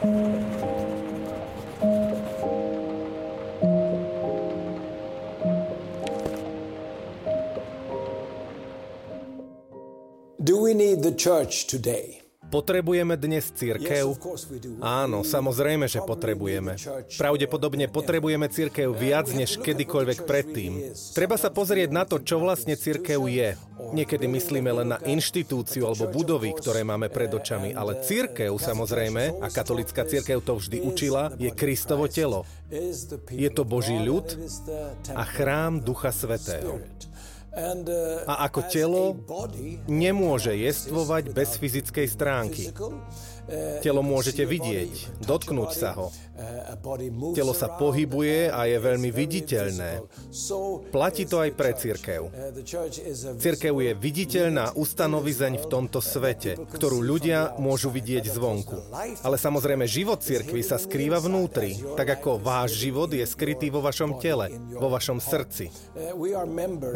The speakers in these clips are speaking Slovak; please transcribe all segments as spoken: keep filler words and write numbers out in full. Do we need the church today? Potrebujeme dnes cirkev? Áno, samozrejme, že potrebujeme. Pravdepodobne potrebujeme cirkev viac než kedykoľvek predtým. Treba sa pozrieť na to, čo vlastne cirkev je. Niekedy myslíme len na inštitúciu alebo budovy, ktoré máme pred očami, ale cirkev, samozrejme, a katolícka cirkev to vždy učila, je Kristovo telo. Je to Boží ľud a chrám Ducha Svätého. A ako telo nemôže jestvovať bez fyzickej stránky. Telo môžete vidieť, dotknúť sa ho. Telo sa pohybuje a je veľmi viditeľné. Platí to aj pre cirkev. Cirkev je viditeľná ustanovizeň v tomto svete, ktorú ľudia môžu vidieť zvonku. Ale samozrejme, život cirkvi sa skrýva vnútri, tak ako váš život je skrytý vo vašom tele, vo vašom srdci.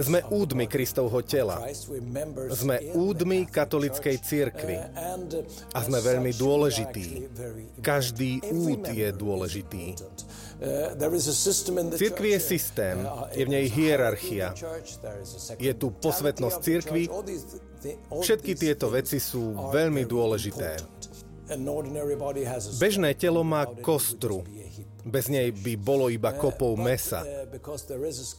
Sme údmi Kristovho tela. Sme údmi katolíckej cirkvi. A sme veľmi dôležití. Dôležitý. Každý út je dôležitý. V cirkvi je systém, je v nej hierarchia, je tu posvetnosť cirkvi. Všetky tieto veci sú veľmi dôležité. Bežné telo má kostru. Bez nej by bolo iba kopou mäsa.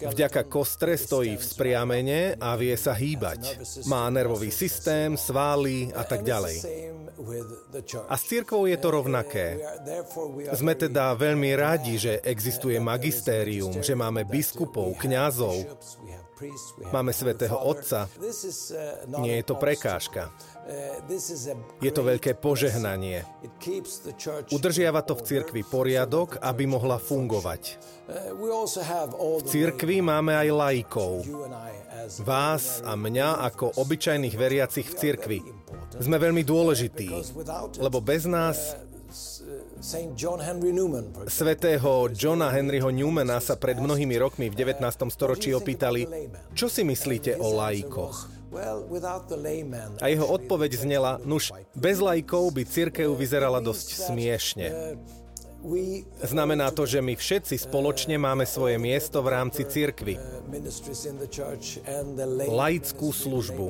Vďaka kostre stojí v spriamene a vie sa hýbať. Má nervový systém, svaly a tak ďalej. A s cirkvou je to rovnaké. Sme teda veľmi radi, že existuje magistérium, že máme biskupov, kňazov, máme svätého Otca. Nie je to prekážka. Je to veľké požehnanie. Udržiava to v cirkvi poriadok, aby mohla fungovať. V cirkvi máme aj laikov. Vás a mňa ako obyčajných veriacich v cirkvi. Sme veľmi dôležití, lebo bez nás svätého Johna Henryho Newmana sa pred mnohými rokmi v devätnástom storočí opýtali, čo si myslíte o laikoch? A jeho odpoveď znela, nuž, bez laikov by cirkev vyzerala dosť smiešne. Znamená to, že my všetci spoločne máme svoje miesto v rámci cirkvi. Laickú službu.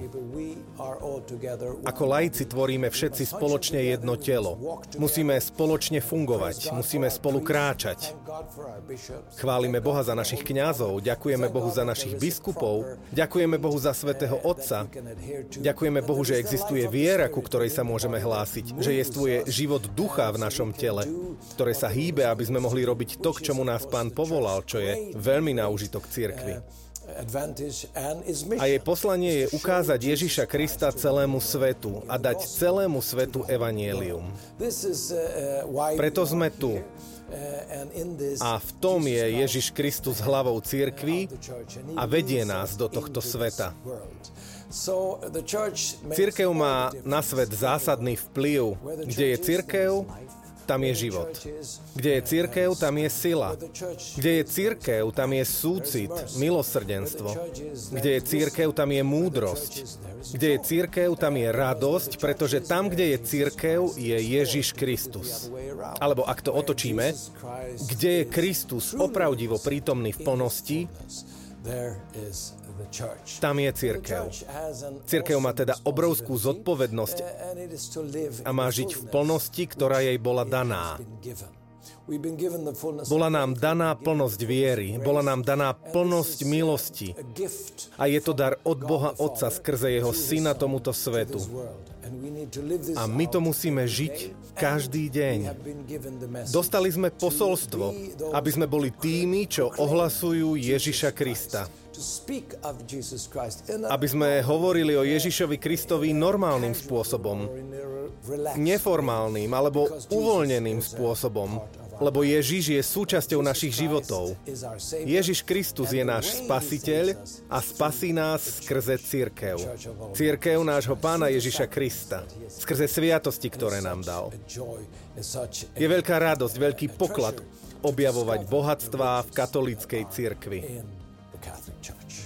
Ako laici tvoríme všetci spoločne jedno telo. Musíme spoločne fungovať, musíme spolu kráčať. Chválime Boha za našich kňazov, ďakujeme Bohu za našich biskupov, ďakujeme Bohu za svätého Otca, ďakujeme Bohu, že existuje viera, ku ktorej sa môžeme hlásiť, že jestvuje život ducha v našom tele, ktoré sa hýbe, aby sme mohli robiť to, k čomu nás Pán povolal, čo je veľmi na úžitok cirkvi. A jej poslanie je ukázať Ježiša Krista celému svetu a dať celému svetu evanjelium. Preto sme tu. A v tom je Ježiš Kristus hlavou cirkvi a vedie nás do tohto sveta. Cirkev má na svet zásadný vplyv. Kde je cirkev, tam je život. Kde je cirkev, tam je sila. Kde je cirkev, tam je súcit, milosrdenstvo. Kde je cirkev, tam je múdrosť. Kde je cirkev, tam je radosť, pretože tam, kde je cirkev, je Ježiš Kristus. Alebo ak to otočíme, kde je Kristus opravdivo prítomný v plnosti, tam je cirkev. Cirkev má teda obrovskú zodpovednosť a má žiť v plnosti, ktorá jej bola daná. Bola nám daná plnosť viery, bola nám daná plnosť milosti a je to dar od Boha Otca skrze jeho Syna tomuto svetu. A my to musíme žiť každý deň. Dostali sme posolstvo, aby sme boli tými, čo ohlasujú Ježiša Krista. Aby sme hovorili o Ježišovi Kristovi normálnym spôsobom, neformálnym alebo uvoľneným spôsobom, lebo Ježiš je súčasťou našich životov. Ježiš Kristus je náš spasiteľ a spasí nás skrze cirkev. Cirkev nášho Pána Ježiša Krista, skrze sviatosti, ktoré nám dal. Je veľká radosť, veľký poklad objavovať bohatstvá v katolíckej cirkvi. Catholic Church.